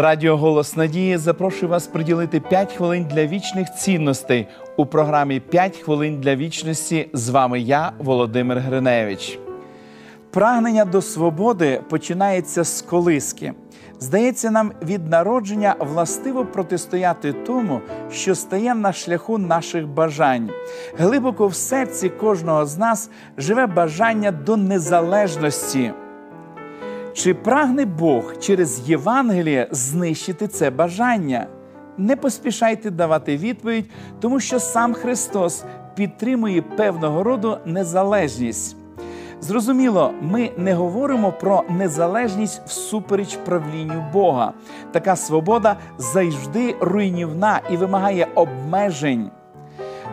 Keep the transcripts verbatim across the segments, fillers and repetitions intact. Радіо «Голос Надії» запрошує вас приділити п'ять хвилин для вічних цінностей. У програмі «п'ять хвилин для вічності» з вами я, Володимир Гриневич. Прагнення до свободи починається з колиски. Здається, нам від народження властиво протистояти тому, що стає на шляху наших бажань. Глибоко в серці кожного з нас живе бажання до незалежності. Чи прагне Бог через Євангеліє знищити це бажання? Не поспішайте давати відповідь, тому що сам Христос підтримує певного роду незалежність. Зрозуміло, ми не говоримо про незалежність всупереч правлінню Бога. Така свобода завжди руйнівна і вимагає обмежень.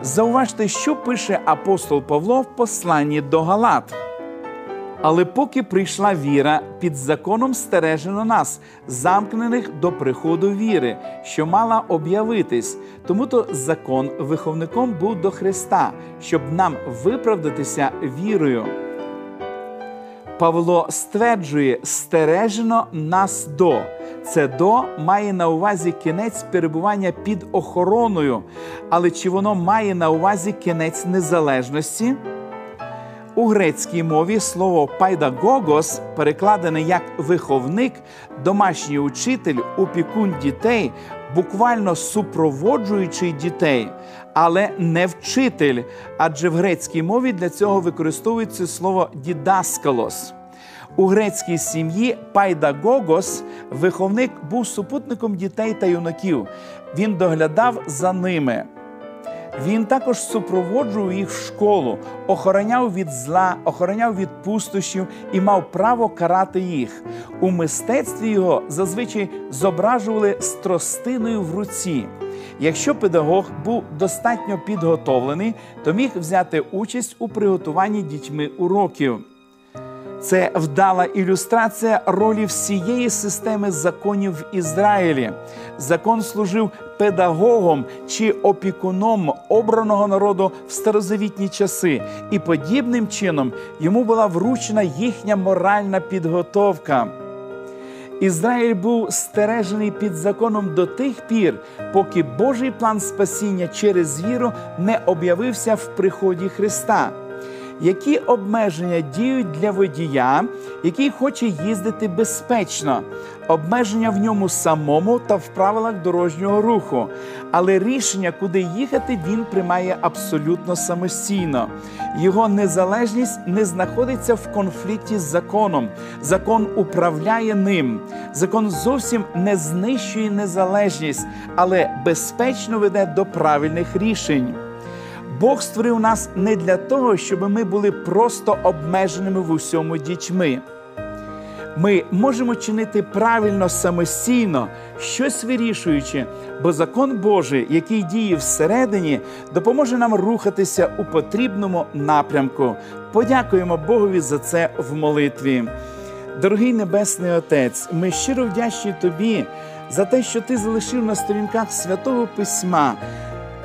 Зауважте, що пише апостол Павло в посланні до Галат. Але поки прийшла віра, під законом стережено нас, замкнених до приходу віри, що мала об'явитись. Тому-то закон виховником був до Христа, щоб нам виправдатися вірою. Павло стверджує «стережено нас до». Це «до» має на увазі кінець перебування під охороною. Але чи воно має на увазі кінець незалежності? У грецькій мові слово «пайдагогос», перекладене як «виховник», «домашній учитель», «опікун дітей», буквально супроводжуючий дітей, але не вчитель, адже в грецькій мові для цього використовується слово «дідаскалос». У грецькій сім'ї пайдагогос, виховник, був супутником дітей та юнаків. Він доглядав за ними. Він також супроводжував їх в школу, охороняв від зла, охороняв від пустощів і мав право карати їх. У мистецтві його зазвичай зображували з тростиною в руці. Якщо педагог був достатньо підготовлений, то міг взяти участь у приготуванні дітьми уроків. Це вдала ілюстрація ролі всієї системи законів в Ізраїлі. Закон служив педагогом чи опікуном обраного народу в старозавітні часи, і подібним чином йому була вручена їхня моральна підготовка. Ізраїль був стережений під законом до тих пір, поки Божий план спасіння через віру не об'явився в приході Христа. Які обмеження діють для водія, який хоче їздити безпечно? Обмеження в ньому самому та в правилах дорожнього руху. Але рішення, куди їхати, він приймає абсолютно самостійно. Його незалежність не знаходиться в конфлікті з законом. Закон управляє ним. Закон зовсім не знищує незалежність, але безпечно веде до правильних рішень. Бог створив нас не для того, щоб ми були просто обмеженими в усьому дітьми. Ми можемо чинити правильно самостійно, щось вирішуючи, бо закон Божий, який діє всередині, допоможе нам рухатися у потрібному напрямку. Подякуємо Богові за це в молитві. Дорогий Небесний Отець, ми щиро вдячні Тобі за те, що Ти залишив на сторінках Святого Письма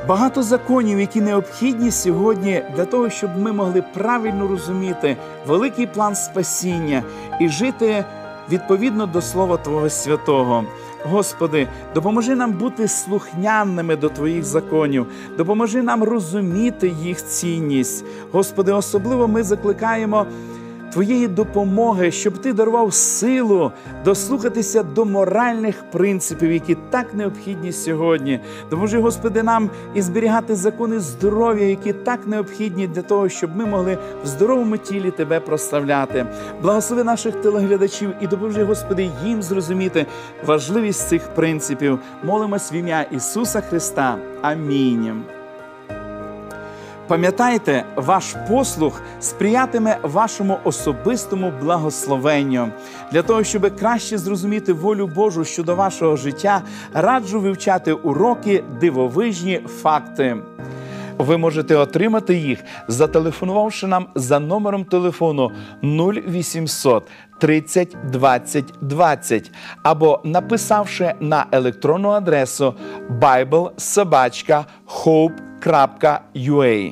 багато законів, які необхідні сьогодні для того, щоб ми могли правильно розуміти великий план спасіння і жити відповідно до Слова Твого Святого. Господи, допоможи нам бути слухняними до Твоїх законів, допоможи нам розуміти їх цінність. Господи, особливо ми закликаємо Твоєї допомоги, щоб Ти дарував силу дослухатися до моральних принципів, які так необхідні сьогодні. Допоможи, Господи, нам і зберігати закони здоров'я, які так необхідні для того, щоб ми могли в здоровому тілі Тебе прославляти. Благослови наших телеглядачів і допоможи, Господи, їм зрозуміти важливість цих принципів. Молимось в ім'я Ісуса Христа. Амінь. Пам'ятайте, ваш послух сприятиме вашому особистому благословенню. Для того, щоб краще зрозуміти волю Божу щодо вашого життя, раджу вивчати уроки «Дивовижні факти». Ви можете отримати їх, зателефонувавши нам за номером телефону нуль вісімсот тридцять двадцять двадцять або написавши на електронну адресу бібле собачка хоуп крапка ю а.